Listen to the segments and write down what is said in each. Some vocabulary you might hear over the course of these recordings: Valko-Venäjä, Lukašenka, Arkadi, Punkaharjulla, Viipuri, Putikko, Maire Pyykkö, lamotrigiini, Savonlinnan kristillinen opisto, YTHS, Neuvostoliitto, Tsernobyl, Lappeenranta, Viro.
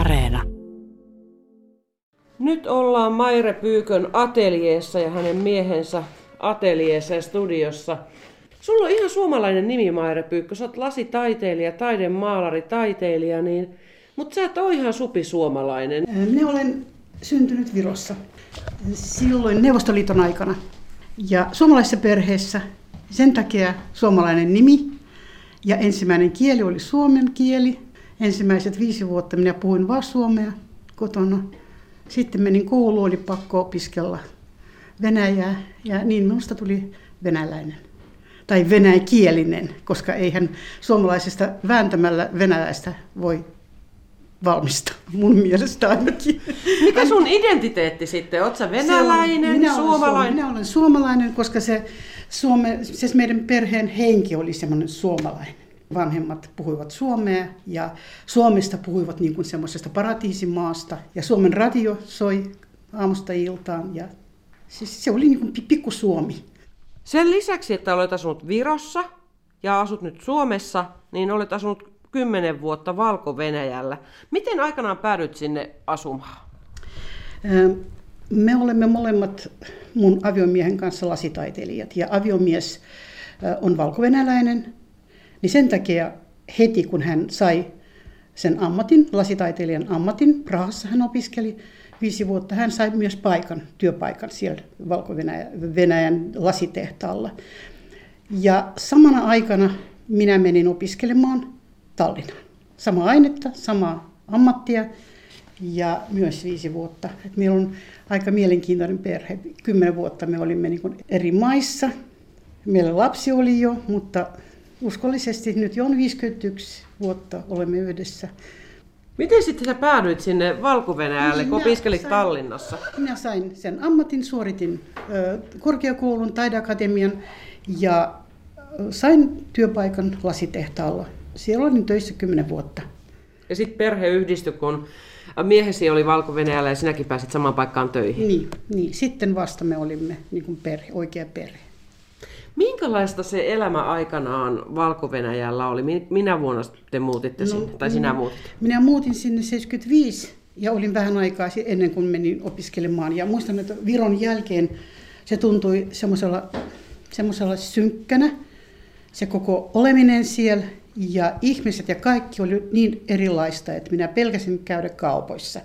Areena. Nyt ollaan Maire Pyykön ateljeessa ja hänen miehensä ateljeessa ja studiossa. Sulla on ihan suomalainen nimi, Maire Pyykkö. Sä oot lasitaiteilija, taidemaalari, taiteilija, niin... mutta sä et ole ihan supisuomalainen. Minä olen syntynyt Virossa silloin Neuvostoliiton aikana ja suomalaisessa perheessä. Sen takia suomalainen nimi ja ensimmäinen kieli oli suomen kieli. Ensimmäiset 5 vuotta minä puhuin vain suomea kotona. Sitten menin kouluun, oli pakko opiskella venäjää ja niin minusta tuli venäläinen. Tai venäjäkielinen, koska eihän suomalaisesta vääntämällä venäläistä voi valmistaa, mun mielestä ainakin. Mikä sun identiteetti sitten? Oletko sä venäläinen, suomalainen? Minä olen suomalainen, koska se meidän perheen henki oli semmoinen suomalainen. Vanhemmat puhuivat suomea ja Suomesta puhuivat niin kuin semmoisesta paratiisimaasta. Ja Suomen radio soi aamusta iltaan ja siis se oli niin kuin pikku Suomi. Sen lisäksi, että olet asunut Virossa ja asut nyt Suomessa, niin olet asunut 10 vuotta Valko-Venäjällä. Miten aikanaan päädyit sinne asumaan? Me olemme molemmat mun aviomiehen kanssa lasitaiteilijat ja aviomies on valko-venäläinen. Niin sen takia heti kun hän sai sen ammatin, lasitaiteilijan ammatin, Prahassa hän opiskeli 5 vuotta, hän sai myös työpaikan siellä Valko-Venäjän lasitehtaalla. Ja samana aikana minä menin opiskelemaan Tallinnaan. Samaa ainetta, samaa ammattia ja myös 5 vuotta. Et meillä on aika mielenkiintoinen perhe. 10 vuotta me olimme niin kuin eri maissa. Meillä lapsi oli jo, mutta uskollisesti nyt jo on 51 vuotta olemme yhdessä. Miten sitten sä päädyit sinne Valko-Venäjälle, kun opiskelit Tallinnassa? Minä sain sen ammatin, suoritin korkeakoulun, taideakatemian ja sain työpaikan lasitehtaalla. Siellä olin töissä 10 vuotta. Ja sitten perhe yhdistyi, kun miehesi oli Valko-Venäjällä ja sinäkin pääsit samaan paikkaan töihin. Niin. Sitten vasta me olimme niin kuin oikea perhe. Minkälaista se elämä aikanaan Valko-Venäjällä oli? Minä vuonna te muutitte sinne, tai sinä muutitte? Minä muutin sinne 75 ja olin vähän aikaa ennen kuin menin opiskelemaan. Ja muistan, että Viron jälkeen se tuntui semmoisella synkkänä, se koko oleminen siellä. Ja ihmiset ja kaikki oli niin erilaista, että minä pelkäsin käydä kaupoissa.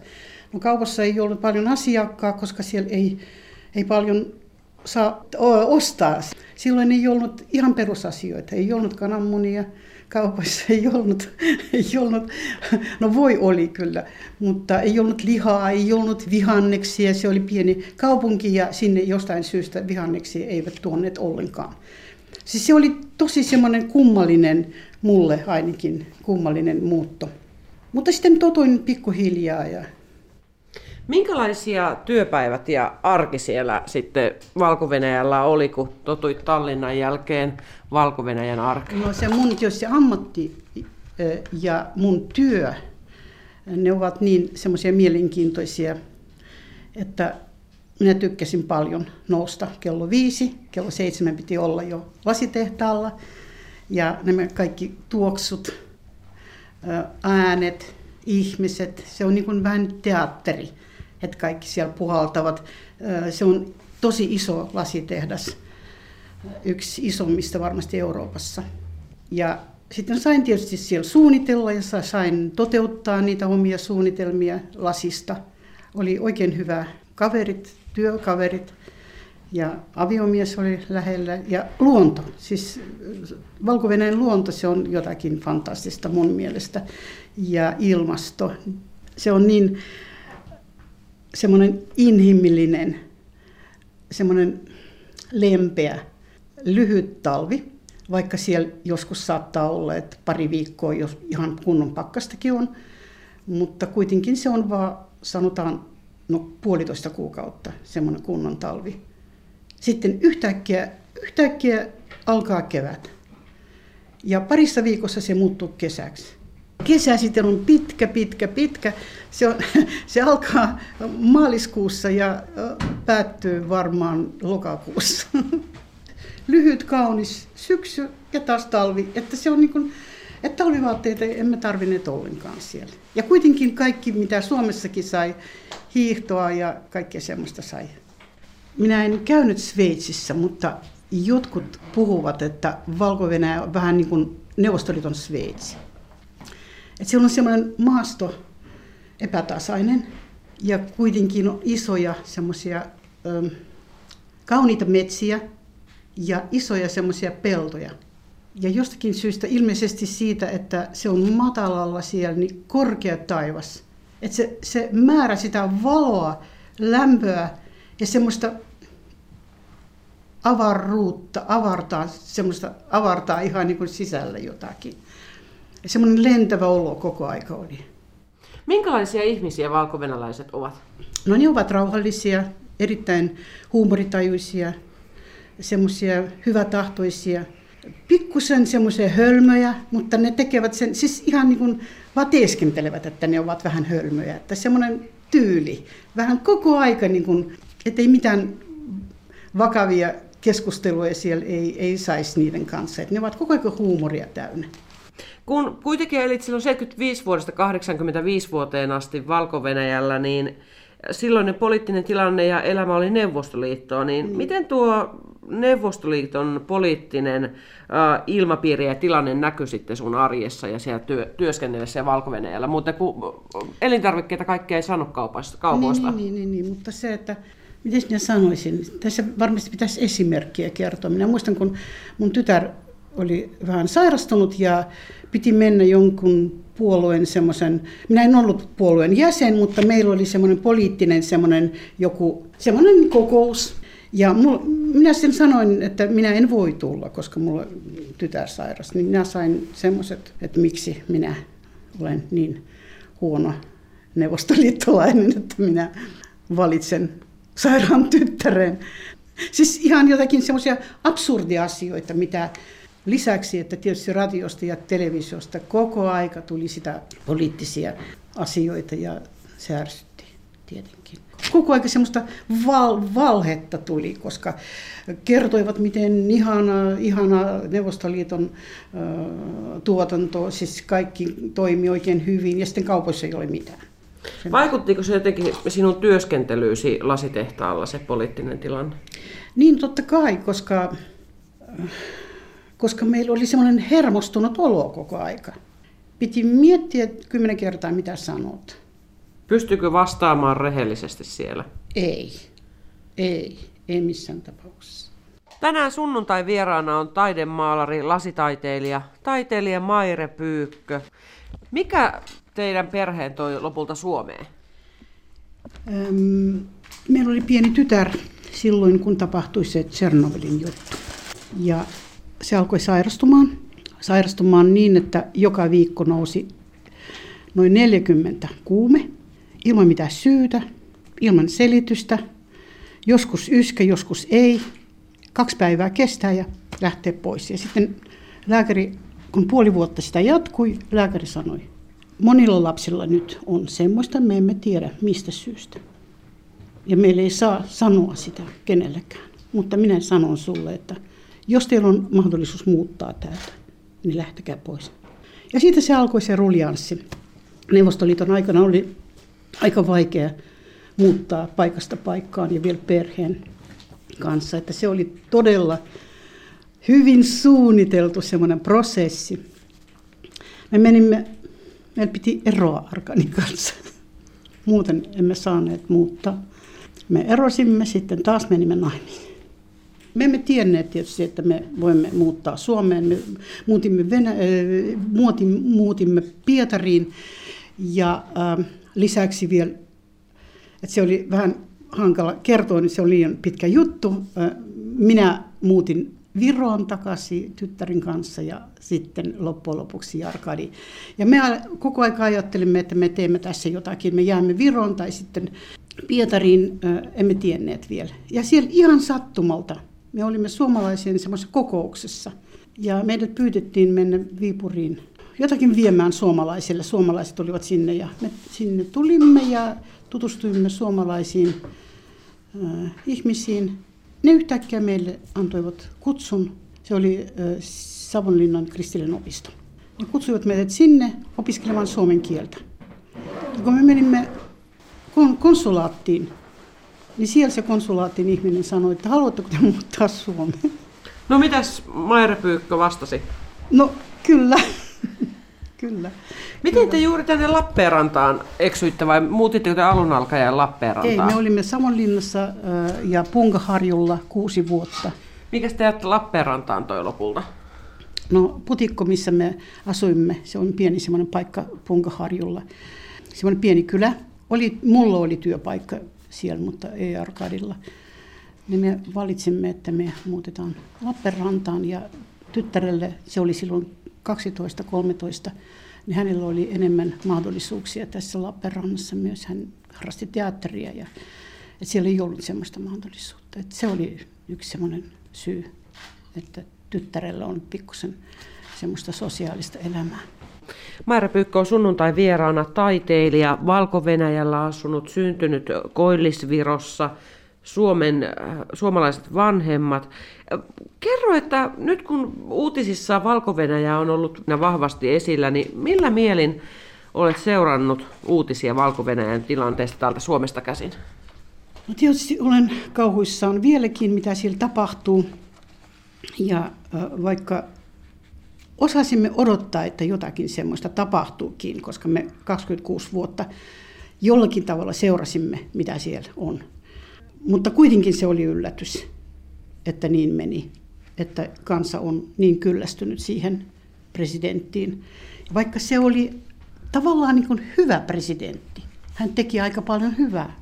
No, kaupassa ei ollut paljon asiakkaa, koska siellä ei paljon saa ostaa. Silloin ei ollut ihan perusasioita, ei ollut kananmunia kaupassa, ei ollut. No voi oli kyllä, mutta ei ollut lihaa, ei ollut vihanneksia. Se oli pieni kaupunki ja sinne jostain syystä vihanneksia eivät tuoneet ollenkaan. Siis se oli tosi semmoinen kummallinen, mulle ainakin kummallinen muutto. Mutta sitten totuin pikkuhiljaa. Minkälaisia työpäivät ja arki siellä sitten Valko-Venäjällä oli, kun totuit Tallinnan jälkeen Valko-Venäjän arkeen? No se mun jos se ammatti ja mun työ, ne ovat niin semmoisia mielenkiintoisia, että minä tykkäsin paljon nousta kello 5, kello 7 piti olla jo lasitehtaalla ja nämä kaikki tuoksut, äänet, ihmiset, se on niin kuin vähän teatteri, että kaikki siellä puhaltavat. Se on tosi iso lasitehdas, yksi isommista varmasti Euroopassa. Ja sitten sain tietysti siellä suunnitella ja sain toteuttaa niitä omia suunnitelmia lasista. Oli oikein hyvä kaverit, työkaverit ja aviomies oli lähellä ja luonto. Siis Valko-Venäjän luonto, se on jotakin fantastista mun mielestä. Ja ilmasto, se on niin semmoinen inhimillinen, semmoinen lempeä, lyhyt talvi, vaikka siellä joskus saattaa olla, että pari viikkoa, jos ihan kunnon pakkastakin on, mutta kuitenkin se on vaan, sanotaan, no 1,5 kuukautta, semmoinen kunnon talvi. Sitten yhtäkkiä alkaa kevät ja parissa viikossa se muuttuu kesäksi. Kesä sitten on pitkä. Se alkaa maaliskuussa ja päättyy varmaan lokakuussa. Lyhyt, kaunis syksy ja taas talvi. Että se on niin kuin, Että oli vaatteita, emme tarvinneet ollenkaan siellä. Ja kuitenkin kaikki, mitä Suomessakin sai, hiihtoa ja kaikkea semmoista sai. Minä en käynyt Sveitsissä, mutta jotkut puhuvat, että Valko-Venäjä on vähän niin kuin Neuvostoliiton Sveitsi. Että siellä on semmoinen maasto epätasainen ja kuitenkin on isoja semmoisia kauniita metsiä ja isoja semmoisia peltoja. Ja jostakin syystä ilmeisesti siitä, että se on matalalla siellä, niin korkea taivas. Että se määrä sitä valoa, lämpöä ja semmoista avaruutta, avartaa ihan niin kuin sisällä jotakin. Ja semmoinen lentävä olo koko aika oli. Minkälaisia ihmisiä valkovenäläiset ovat? No ne ovat rauhallisia, erittäin huumoritajuisia, semmoisia hyvätahtoisia. Pikkusen semmoisia hölmöjä, mutta ne tekevät sen, siis ihan niin kuin vaan teeskentelevät, että ne ovat vähän hölmöjä. Että semmoinen tyyli, vähän koko aika, niin kuin, ettei mitään vakavia keskusteluja siellä ei saisi niiden kanssa. Että ne ovat koko ajan huumoria täynnä. Kun kuitenkin elit silloin 75 vuodesta 85 vuoteen asti Valko-Venäjällä, niin silloinen poliittinen tilanne ja elämä oli Neuvostoliittoa, niin miten tuo Neuvostoliiton poliittinen ilmapiiri ja tilanne näkyi sitten sun arjessa ja siellä työskennellessä ja Valko-Venäjällä, mutta kun elintarvikkeita kaikkea ei saanut kaupoista. Niin, mutta se, että miten minä sanoisin, tässä varmasti pitäisi esimerkkiä kertoa. Minä muistan, kun mun tytär oli vähän sairastunut ja piti mennä jonkun puolueen semmoisen, minä en ollut puolueen jäsen, mutta meillä oli semmoinen poliittinen semmoinen kokous. Ja minä sen sanoin, että minä en voi tulla, koska minulla tytär sairas. Niin minä sain semmoiset, että miksi minä olen niin huono neuvostoliittolainen, että minä valitsen sairaan tyttären. Siis ihan jotakin semmoisia absurdia asioita, mitä lisäksi, että tietysti radiosta ja televisiosta koko aika tuli sitä poliittisia asioita ja se ärsytti tietenkin. Koko ajan semmoista valhetta tuli, koska kertoivat, miten ihana Neuvostoliiton tuotanto, siis kaikki toimi oikein hyvin ja sitten kaupoissa ei ole mitään. Vaikuttiko se jotenkin sinun työskentelyysi lasitehtaalla se poliittinen tilanne? Niin totta kai, koska meillä oli semmoinen hermostunut olo koko aika. Piti miettiä 10 kertaa, mitä sanot. Pystyykö vastaamaan rehellisesti siellä? Ei missään tapauksessa. Tänään sunnuntai vieraana on taidemaalari, lasitaiteilija, taiteilija Maire Pyykkö. Mikä teidän perheen toi lopulta Suomeen? Meillä oli pieni tytär silloin, kun tapahtui se Tsernobylin juttu. Ja se alkoi sairastumaan niin, että joka viikko nousi noin 40 kuume. Ilman mitään syytä, ilman selitystä, joskus yskä, joskus ei. 2 päivää kestää ja lähtee pois. Ja sitten lääkäri, kun puoli vuotta sitä jatkui, lääkäri sanoi, monilla lapsilla nyt on semmoista, me emme tiedä mistä syystä. Ja meillä ei saa sanoa sitä kenellekään. Mutta minä sanon sulle, että jos teillä on mahdollisuus muuttaa täältä, niin lähtekää pois. Ja siitä se alkoi se ruljanssi. Neuvostoliiton aikana oli aika vaikea muuttaa paikasta paikkaan ja vielä perheen kanssa. Että se oli todella hyvin suunniteltu semmoinen prosessi. Meillä piti eroa Arkadin kanssa. Muuten emme saaneet muuttaa. Me erosimme, sitten taas menimme naimisiin. Me emme tienneet tietysti, että me voimme muuttaa Suomeen. Me muutimme Pietariin ja lisäksi vielä, että se oli vähän hankala kertoa, niin se oli liian pitkä juttu. Minä muutin Viroon takaisin tyttärin kanssa ja sitten loppujen lopuksi Arkadi. Ja me koko ajan ajattelimme, että me teemme tässä jotakin, me jäämme Viroon tai sitten Pietariin, emme tienneet vielä. Ja siellä ihan sattumalta me olimme suomalaisen semmoisessa kokouksessa ja meidät pyydettiin mennä Viipuriin jotakin viemään suomalaisille. Suomalaiset olivat sinne ja me sinne tulimme ja tutustuimme suomalaisiin ihmisiin. Ne yhtäkkiä meille antoivat kutsun. Se oli Savonlinnan kristillinen opisto. Ne kutsuivat meidät sinne opiskelemaan suomen kieltä. Ja kun me menimme konsulaattiin, niin siellä se konsulaattin ihminen sanoi, että haluatteko te muuttaa Suomeen? No mitäs Maire Pyykkö vastasi? No kyllä. Miten te juuri tänne Lappeenrantaan eksyitte vai muutitteko te alun alkaen Lappeenrantaan? Ei, me olimme Savonlinnassa ja Punkaharjulla 6 vuotta. Mikäs te jätti Lappeenrantaan toi lopulta? No Putikko, missä me asuimme, se on pieni semmoinen paikka Punkaharjulla. Semmoinen pieni kylä. Mulla oli työpaikka siellä, mutta ei Arkadilla. Niin me valitsimme, että me muutetaan Lappeenrantaan ja tyttärelle, se oli silloin 12-13, niin hänellä oli enemmän mahdollisuuksia tässä Lappeenrannassa myös. Hän harrasti teatteria ja siellä ei ollut semmoista mahdollisuutta. Et se oli yksi semmoinen syy, että tyttärellä on pikkusen semmoista sosiaalista elämää. Maire Pyykkö on sunnuntai vieraana taiteilija, Valko-Venäjällä asunut, syntynyt Koillis-Virossa, suomalaiset vanhemmat. Kerro, että nyt kun uutisissa Valko-Venäjä on ollut vahvasti esillä, niin millä mielin olet seurannut uutisia Valko-Venäjän tilanteesta täältä Suomesta käsin? No tietysti olen kauhuissaan vieläkin, mitä siellä tapahtuu. Ja vaikka osasimme odottaa, että jotakin semmoista tapahtuukin, koska me 26 vuotta jollakin tavalla seurasimme, mitä siellä on. Mutta kuitenkin se oli yllätys, että niin meni, että kansa on niin kyllästynyt siihen presidenttiin. Vaikka se oli tavallaan niin kuin hyvä presidentti, hän teki aika paljon hyvää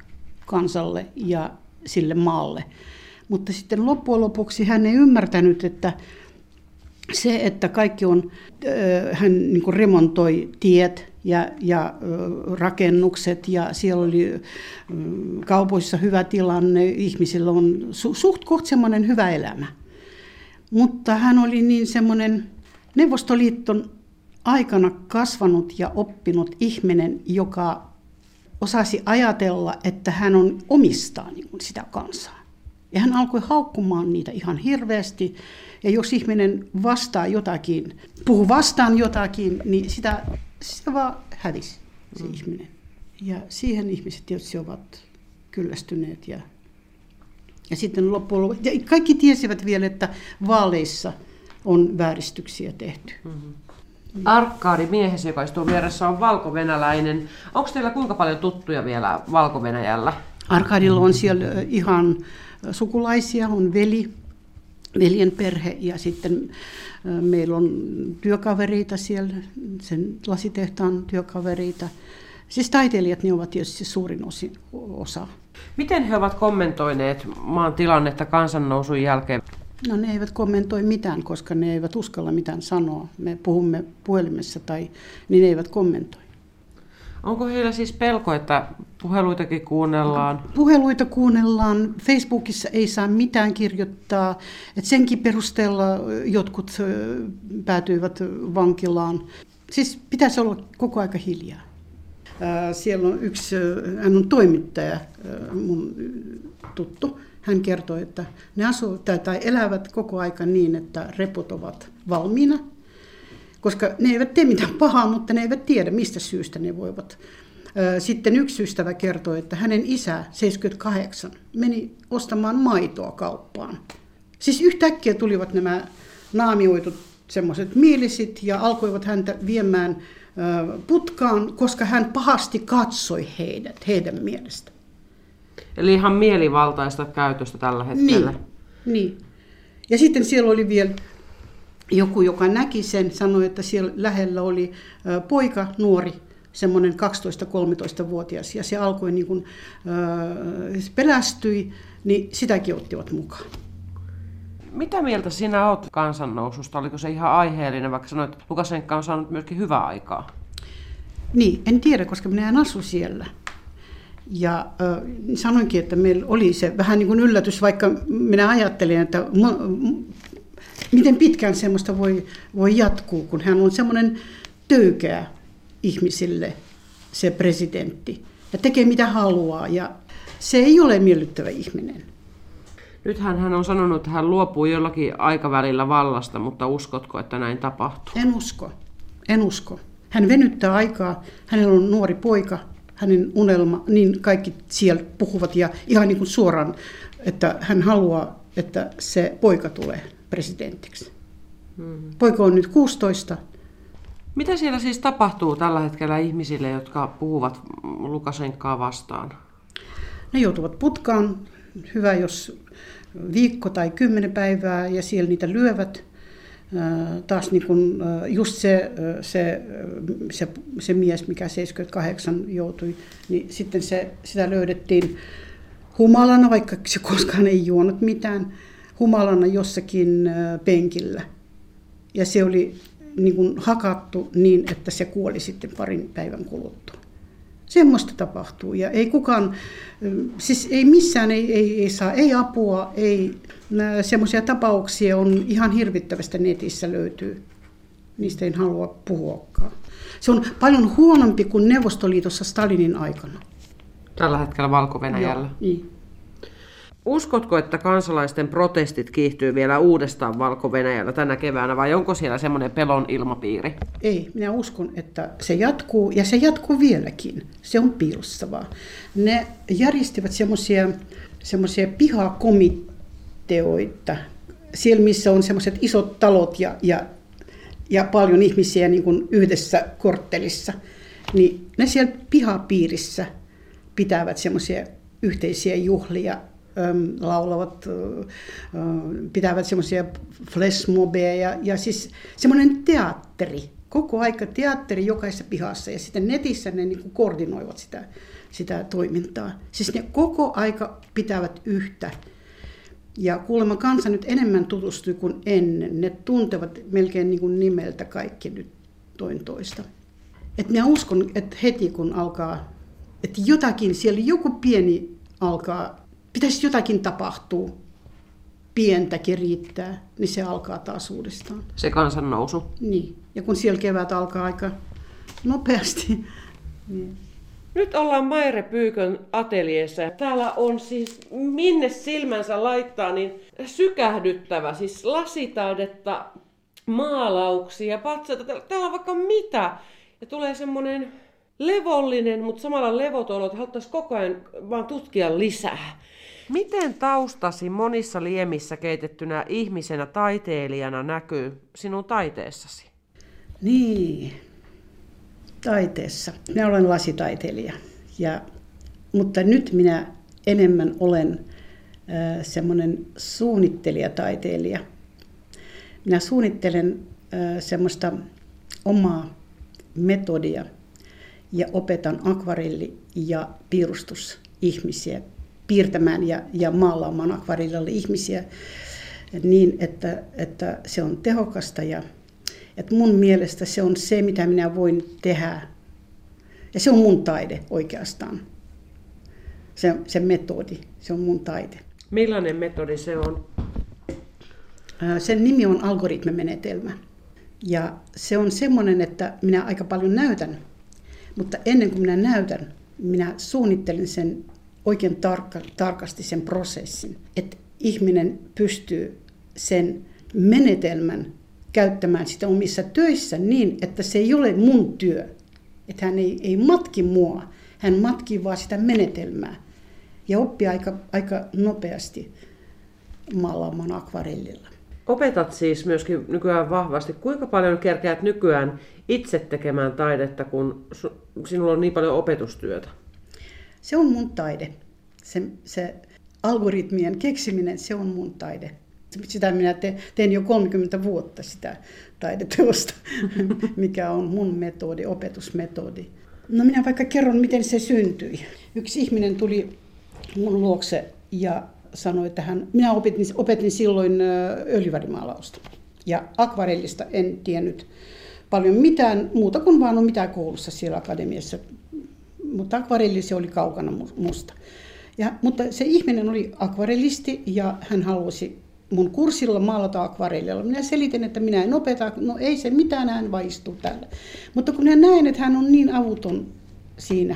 kansalle ja sille maalle. Mutta sitten loppujen lopuksi hän ei ymmärtänyt, että se, että kaikki on, hän niin kuin remontoi tiet ja rakennukset ja siellä oli kaupoissa hyvä tilanne, ihmisillä on suht koht semmoinen hyvä elämä. Mutta hän oli niin semmoinen Neuvostoliiton aikana kasvanut ja oppinut ihminen, joka osasi ajatella, että hän on omistaa niin kuin sitä kansaa. Ja hän alkoi haukkumaan niitä ihan hirveästi. Ja jos ihminen vastaa jotakin, puhuu vastaan jotakin, niin sitä vaan hävisi se ihminen. Ja siihen ihmiset tietysti ovat kyllästyneet. Ja sitten loppujen lopuksi, ja kaikki tiesivät vielä, että vaaleissa on vääristyksiä tehty. Mm-hmm. Arkadi, miehesi, joka istuu vieressä, on valkovenäläinen. Onko teillä kuinka paljon tuttuja vielä Valko-Venäjällä? Arkadilla on siellä ihan sukulaisia, on veljen perhe ja sitten meillä on työkavereita siellä, sen lasitehtaan työkavereita. Siis taiteilijat, ne ovat tietysti suurin osa. Miten he ovat kommentoineet maan tilannetta kansannousun jälkeen? No ne eivät kommentoi mitään, koska ne eivät uskalla mitään sanoa. Me puhumme puhelimessa niin ne eivät kommentoi. Onko heillä siis pelko, että puheluitakin kuunnellaan? Puheluita kuunnellaan. Facebookissa ei saa mitään kirjoittaa. Et senkin perusteella jotkut päätyivät vankilaan. Siis pitäisi olla koko aika hiljaa. Siellä on yksi, hän on toimittaja, mun tuttu. Hän kertoi, että ne asuvat tai elävät koko aika niin, että reput ovat valmiina. Koska ne eivät tee mitään pahaa, mutta ne eivät tiedä, mistä syystä ne voivat. Sitten yksi ystävä kertoi, että hänen isä 78 meni ostamaan maitoa kauppaan. Siis yhtäkkiä tulivat nämä naamioitut semmoiset mielisit ja alkoivat häntä viemään putkaan, koska hän pahasti katsoi heidän mielestä. Eli ihan mielivaltaista käytöstä tällä hetkellä. Niin. Ja sitten siellä oli vielä joku, joka näki sen, sanoi, että siellä lähellä oli poika, nuori, semmoinen 12-13-vuotias, ja se alkoi niin kuin, pelästyi, niin sitäkin ottivat mukaan. Mitä mieltä sinä olet kansannoususta? Oliko se ihan aiheellinen, vaikka sanoit, että Lukašenka on saanut myöskin hyvää aikaa? Niin, en tiedä, koska minä en asu siellä. Ja sanoinkin, että meillä oli se vähän niin kuin yllätys, vaikka minä ajattelin, että miten pitkään semmoista voi jatkuu, kun hän on semmoinen töykeä ihmisille, se presidentti, ja tekee mitä haluaa, ja se ei ole miellyttävä ihminen. Nythän hän on sanonut, että hän luopuu jollakin aikavälillä vallasta, mutta uskotko, että näin tapahtuu? En usko. En usko. Hän venyttää aikaa, hänellä on nuori poika, hänen unelma, niin kaikki siellä puhuvat ja ihan niin kuin suoraan, että hän haluaa, että se poika tulee presidentiksi. Poika on nyt 16. Mitä siellä siis tapahtuu tällä hetkellä ihmisille, jotka puhuvat Lukašenkaa vastaan? Ne joutuvat putkaan, hyvä jos viikko tai 10 päivää, ja siellä niitä lyövät. Taas niin kun, just se mies, mikä 78 joutui, niin sitten sitä löydettiin humalana, vaikka se koskaan ei juonut mitään, humalana jossakin penkillä. Ja se oli niin kun hakattu niin, että se kuoli sitten parin päivän kuluttua. Semmoista tapahtuu ja ei kukaan, siis ei missään ei saa, ei apua, ei semmoisia tapauksia on ihan hirvittävästä netissä löytyy. Niistä en halua puhuakaan. Se on paljon huonompi kuin Neuvostoliitossa Stalinin aikana. Tällä hetkellä Valko-Venäjällä. Niin. Uskotko, että kansalaisten protestit kiihtyy vielä uudestaan Valko-Venäjällä tänä keväänä, vai onko siellä semmoinen pelon ilmapiiri? Ei, minä uskon, että se jatkuu, ja se jatkuu vieläkin. Se on piilostavaa. Ne järjestivät semmoisia pihakomiteoita, siellä missä on semmoiset isot talot ja paljon ihmisiä niin kuin yhdessä korttelissa. Niin ne siellä pihapiirissä pitävät semmoisia yhteisiä juhlia, laulavat, pitävät semmoisia flashmobeja ja siis semmoinen teatteri, koko aika teatteri jokaisessa pihassa ja sitten netissä ne niin kuin koordinoivat sitä toimintaa. Siis ne koko aika pitävät yhtä ja kuulemma kansa nyt enemmän tutustuu kuin ennen. Ne tuntevat melkein niin kuin nimeltä kaikki nyt toista. Et minä uskon, että heti kun alkaa, että jotakin siellä joku pieni alkaa, pitäisi jotakin tapahtuu, pientäkin riittää, niin se alkaa taas uudestaan. Se kansan nousu. Niin, ja kun siellä kevät alkaa aika nopeasti. Niin. Nyt ollaan Maire Pyykön ateljeessa. Täällä on siis, minne silmänsä laittaa, niin sykähdyttävä, siis lasitaidetta, maalauksia, patsaita, täällä on vaikka mitä. Ja tulee semmoinen levollinen, mutta samalla levoton, että haluttaisiin koko ajan vaan tutkia lisää. Miten taustasi monissa liemissä keitettynä ihmisenä taiteilijana näkyy sinun taiteessasi? Niin, taiteessa. Minä olen lasitaiteilija, mutta nyt minä enemmän olen semmoinen suunnittelijataiteilija. Minä suunnittelen semmoista omaa metodia ja opetan akvarelli- ja piirustusihmisiä piirtämään ja maalaamaan akvarellilla ihmisiä niin, että se on tehokasta. Ja, että mun mielestä se on se, mitä minä voin tehdä. Ja se on mun taide oikeastaan. Se metodi, se on mun taide. Millainen metodi se on? Sen nimi on algoritmimenetelmä. Ja se on semmoinen, että minä aika paljon näytän. Mutta ennen kuin minä näytän, minä suunnittelin sen oikein tarkasti sen prosessin, että ihminen pystyy sen menetelmän käyttämään sitä omissa töissä niin, että se ei ole mun työ. Että hän ei matki mua, hän matkii vaan sitä menetelmää ja oppii aika nopeasti maalaamaan akvarellilla. Opetat siis myöskin nykyään vahvasti. Kuinka paljon kerkeät nykyään itse tekemään taidetta, kun sinulla on niin paljon opetustyötä? Se on mun taide. Se algoritmien keksiminen, se on mun taide. Sitä minä teen jo 30 vuotta sitä taideteosta, mikä on mun metodi, opetusmetodi. No minä vaikka kerron, miten se syntyi. Yksi ihminen tuli mun luokse ja sanoi, että minä opetin silloin öljyvärimaalausta ja akvarellista en tiennyt paljon mitään muuta kuin vaan on mitään koulussa siellä akademiassa, mutta akvarelli se oli kaukana musta. Mutta se ihminen oli akvarellisti ja hän halusi mun kurssilla maalata akvarellilla. Minä selitin, että minä en opeta, no ei se mitään, hän vaan istuu täällä. Mutta kun minä näin, että hän on niin avuton siinä.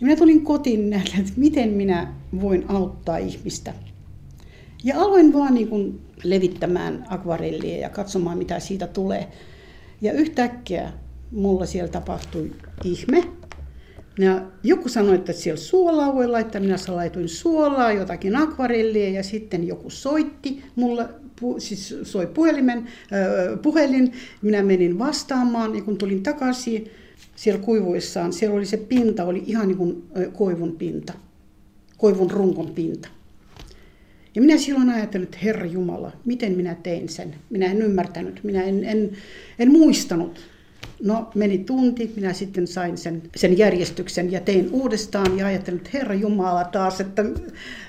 Ja minä tulin kotiin nähdä, että miten minä voin auttaa ihmistä. Ja aloin vaan niin kuin levittämään akvarellia ja katsomaan, mitä siitä tulee. Ja yhtäkkiä mulla siellä tapahtui ihme. Ja joku sanoi, että siellä suolaa voi laittaa, minä laitoin suolaa, jotakin akvarellia ja sitten joku soitti mulla, siis soi puhelin, minä menin vastaamaan ja kun tulin takaisin siellä kuivuissaan, siellä oli se pinta, oli ihan niin kuin koivun pinta, koivun runkon pinta. Ja minä silloin ajattelin, että Herra Jumala, miten minä tein sen? Minä en ymmärtänyt, minä en muistanut. No meni tunti, minä sitten sain sen järjestyksen ja tein uudestaan ja ajattelin, että Herra Jumala taas, että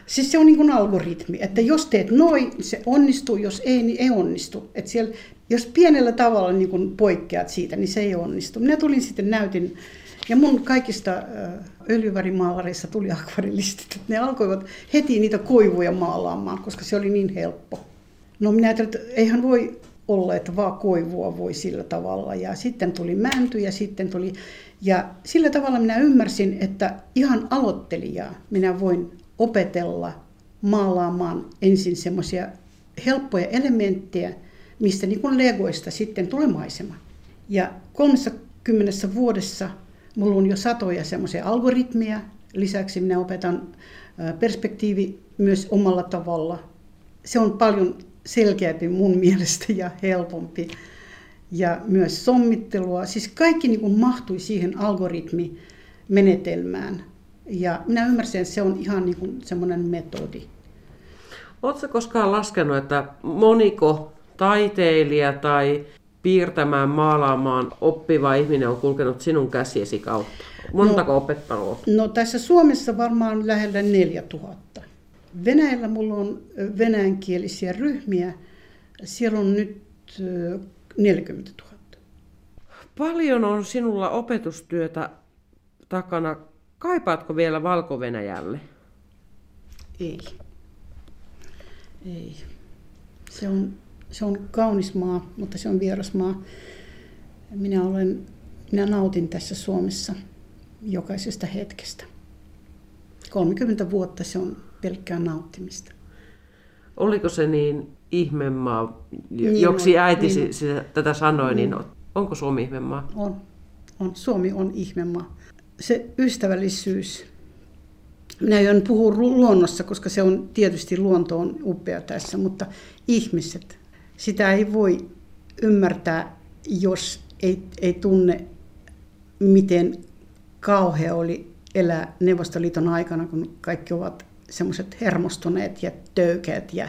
siis se on niin kuin algoritmi, että jos teet noin, se onnistuu, jos ei, niin ei onnistu. Että siellä, jos pienellä tavalla niin kuin poikkeat siitä, niin se ei onnistu. Minä tulin sitten näytin ja mun kaikista öljyvärimaalareissa tuli akvarellistit, ne alkoivat heti niitä koivuja maalaamaan, koska se oli niin helppo. No minä ajattelin, että eihän voi olla, että vaan koivua voi sillä tavalla. Ja sitten tuli mänty ja sitten tuli. Ja sillä tavalla minä ymmärsin, että ihan aloittelijaa minä voin opetella maalaamaan ensin semmoisia helppoja elementtejä, mistä niin kuin legoista sitten tulee maisema. Ja 30 vuodessa minulla on jo satoja semmoisia algoritmeja. Lisäksi minä opetan perspektiivi myös omalla tavalla. Se on paljon selkeämpi mun mielestä ja helpompi. Ja myös sommittelua. Siis kaikki niin kuin mahtui siihen algoritmimenetelmään. Ja minä ymmärsin, että se on ihan niin kuin semmoinen metodi. Oletko koskaan laskenut, että moniko taiteilija tai piirtämään, maalaamaan oppiva ihminen on kulkenut sinun käsiesi kautta? Montako opettelua? No tässä Suomessa varmaan lähellä 4000. Venäjällä mulla on venäjänkielisiä ryhmiä. Siellä on nyt 40 000. Paljon on sinulla opetustyötä takana. Kaipaatko vielä Valko-Venäjälle? Ei. Se on kaunis maa, mutta se on vieras maa. Minä nautin tässä Suomessa jokaisesta hetkestä. 30 vuotta se on pelkkää nauttimista. Oliko se niin ihmemaa, joksi äitisi tätä sanoi, niin onko Suomi ihmemaa? On. Suomi on ihmemaa. Se ystävällisyys. Minä en puhu luonnossa, koska se on tietysti luonto on upea tässä, mutta ihmiset. Sitä ei voi ymmärtää, jos ei tunne, miten kauhea oli elää Neuvostoliiton aikana, kun kaikki ovat semmoiset hermostuneet ja töykeät. Ja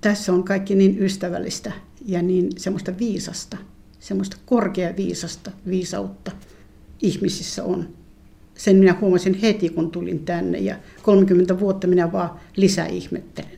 tässä on kaikki niin ystävällistä ja niin semmoista viisasta, semmoista korkea viisautta ihmisissä on. Sen minä huomasin heti, kun tulin tänne ja 30 vuotta minä vaan lisää ihmettelen.